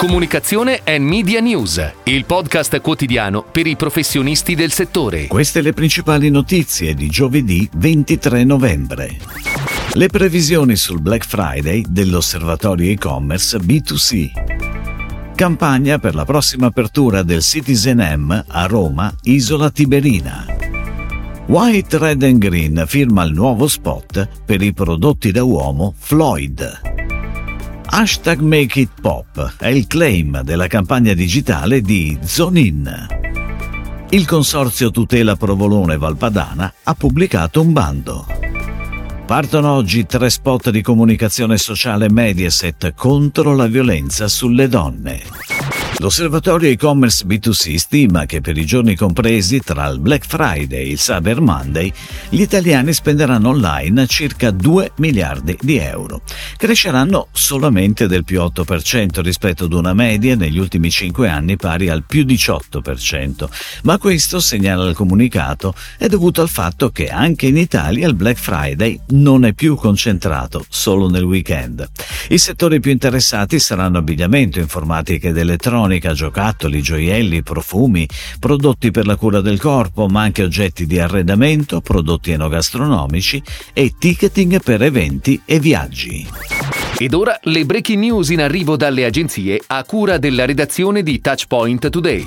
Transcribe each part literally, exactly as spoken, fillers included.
Comunicazione e Media News, il podcast quotidiano per i professionisti del settore. Queste le principali notizie di giovedì ventitré novembre. Le previsioni sul Black Friday dell'Osservatorio e-commerce B due C. Campagna per la prossima apertura del Citizen M a Roma, Isola Tiberina. White, Red and Green firma il nuovo spot per i prodotti da uomo Floyd. Hashtag Make It Pop è il claim della campagna digitale di Zonin. Il consorzio Tutela Provolone Valpadana ha pubblicato un bando. Partono oggi tre spot di comunicazione sociale Mediaset contro la violenza sulle donne. L'Osservatorio e-commerce B due C stima che per i giorni compresi tra il Black Friday e il Cyber Monday gli italiani spenderanno online circa due miliardi di euro. Cresceranno solamente del più otto per cento rispetto ad una media negli ultimi cinque anni pari al più diciotto per cento, ma questo, segnala il comunicato, è dovuto al fatto che anche in Italia il Black Friday non è più concentrato solo nel weekend. I settori più interessati saranno abbigliamento, informatica ed elettronica, giocattoli, gioielli, profumi, prodotti per la cura del corpo, ma anche oggetti di arredamento, prodotti enogastronomici e ticketing per eventi e viaggi. Ed ora le breaking news in arrivo dalle agenzie a cura della redazione di Touchpoint Today.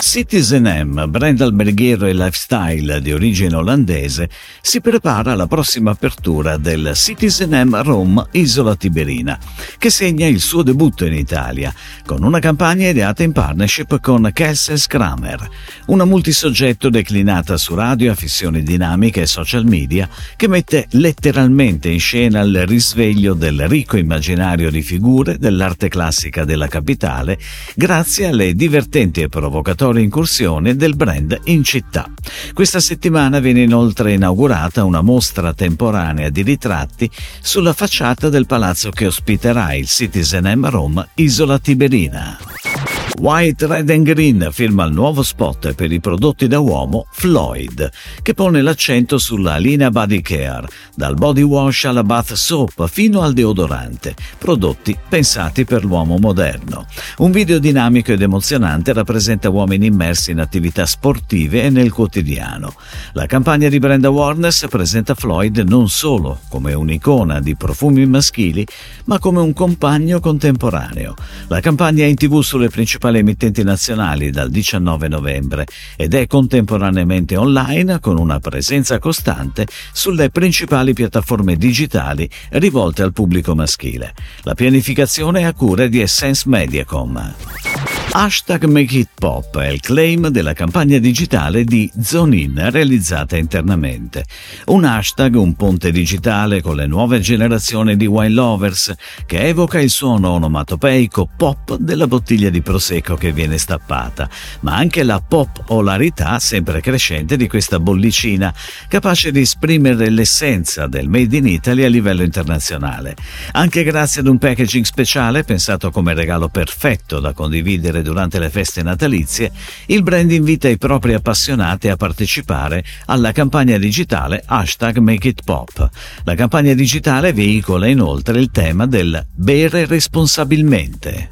Citizen M, brand alberghiero e lifestyle di origine olandese, si prepara alla prossima apertura del Citizen M Rome Isola Tiberina, che segna il suo debutto in Italia, con una campagna ideata in partnership con Kessel Skramer, una multisoggetto declinata su radio, affissioni dinamiche e social media, che mette letteralmente in scena il risveglio del ricco immaginario di figure dell'arte classica della capitale, grazie alle divertenti e provocatorie incursione del brand in città. Questa settimana viene inoltre inaugurata una mostra temporanea di ritratti sulla facciata del palazzo che ospiterà il Citizen M Rome Isola Tiberina. White, Red and Green firma il nuovo spot per i prodotti da uomo Floyd, che pone l'accento sulla linea body care, dal body wash alla bath soap fino al deodorante, prodotti pensati per l'uomo moderno. Un video dinamico ed emozionante rappresenta uomini immersi in attività sportive e nel quotidiano. La campagna di Brand Awareness presenta Floyd non solo come un'icona di profumi maschili, ma come un compagno contemporaneo. La campagna è in tivù sulle principali alle emittenti nazionali dal diciannove novembre ed è contemporaneamente online con una presenza costante sulle principali piattaforme digitali rivolte al pubblico maschile. La pianificazione è a cura di Essence Mediacom. Hashtag Make It Pop è il claim della campagna digitale di Zonin realizzata internamente. Un hashtag, un ponte digitale con le nuove generazioni di wine lovers che evoca il suono onomatopeico pop della bottiglia di prosecco che viene stappata, ma anche la popolarità sempre crescente di questa bollicina capace di esprimere l'essenza del Made in Italy a livello internazionale. Anche grazie ad un packaging speciale pensato come regalo perfetto da condividere durante le feste natalizie, il brand invita i propri appassionati a partecipare alla campagna digitale hashtag Make It Pop. La campagna digitale veicola inoltre il tema del bere responsabilmente.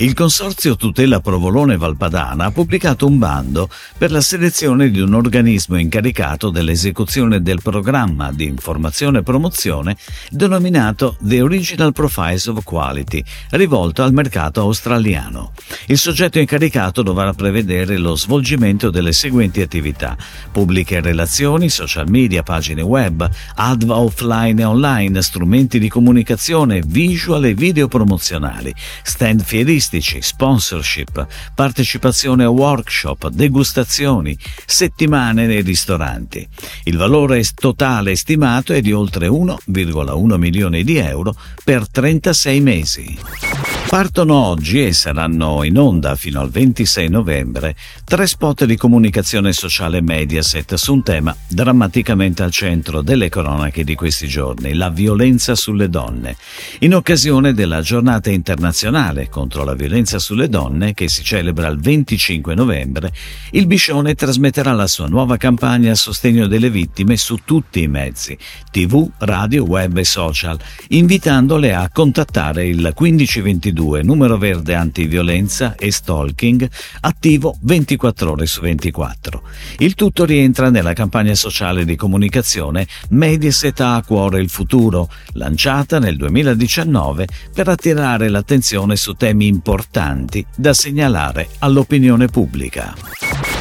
Il consorzio Tutela Provolone Valpadana ha pubblicato un bando per la selezione di un organismo incaricato dell'esecuzione del programma di informazione e promozione denominato The Original Profiles of Quality, rivolto al mercato australiano. Il soggetto incaricato dovrà prevedere lo svolgimento delle seguenti attività: pubbliche relazioni, social media, pagine web, ad offline e online, strumenti di comunicazione, visual e video promozionali, stand fieristici, sponsorship, partecipazione a workshop, degustazioni, settimane nei ristoranti. Il valore totale stimato è di oltre uno virgola uno milioni di euro per trentasei mesi. Partono oggi e saranno in onda fino al ventisei novembre tre spot di comunicazione sociale Mediaset su un tema drammaticamente al centro delle cronache di questi giorni, la violenza sulle donne, in occasione della giornata internazionale contro la violenza sulle donne che si celebra il venticinque novembre. Il Biscione trasmetterà la sua nuova campagna a sostegno delle vittime su tutti i mezzi, tivù, radio, web e social, invitandole a contattare il quindici ventidue duemiladue, numero verde antiviolenza e stalking, attivo ventiquattro ore su ventiquattro. Il tutto rientra nella campagna sociale di comunicazione Mediaset ha a cuore il futuro, lanciata nel duemiladiciannove per attirare l'attenzione su temi importanti da segnalare all'opinione pubblica.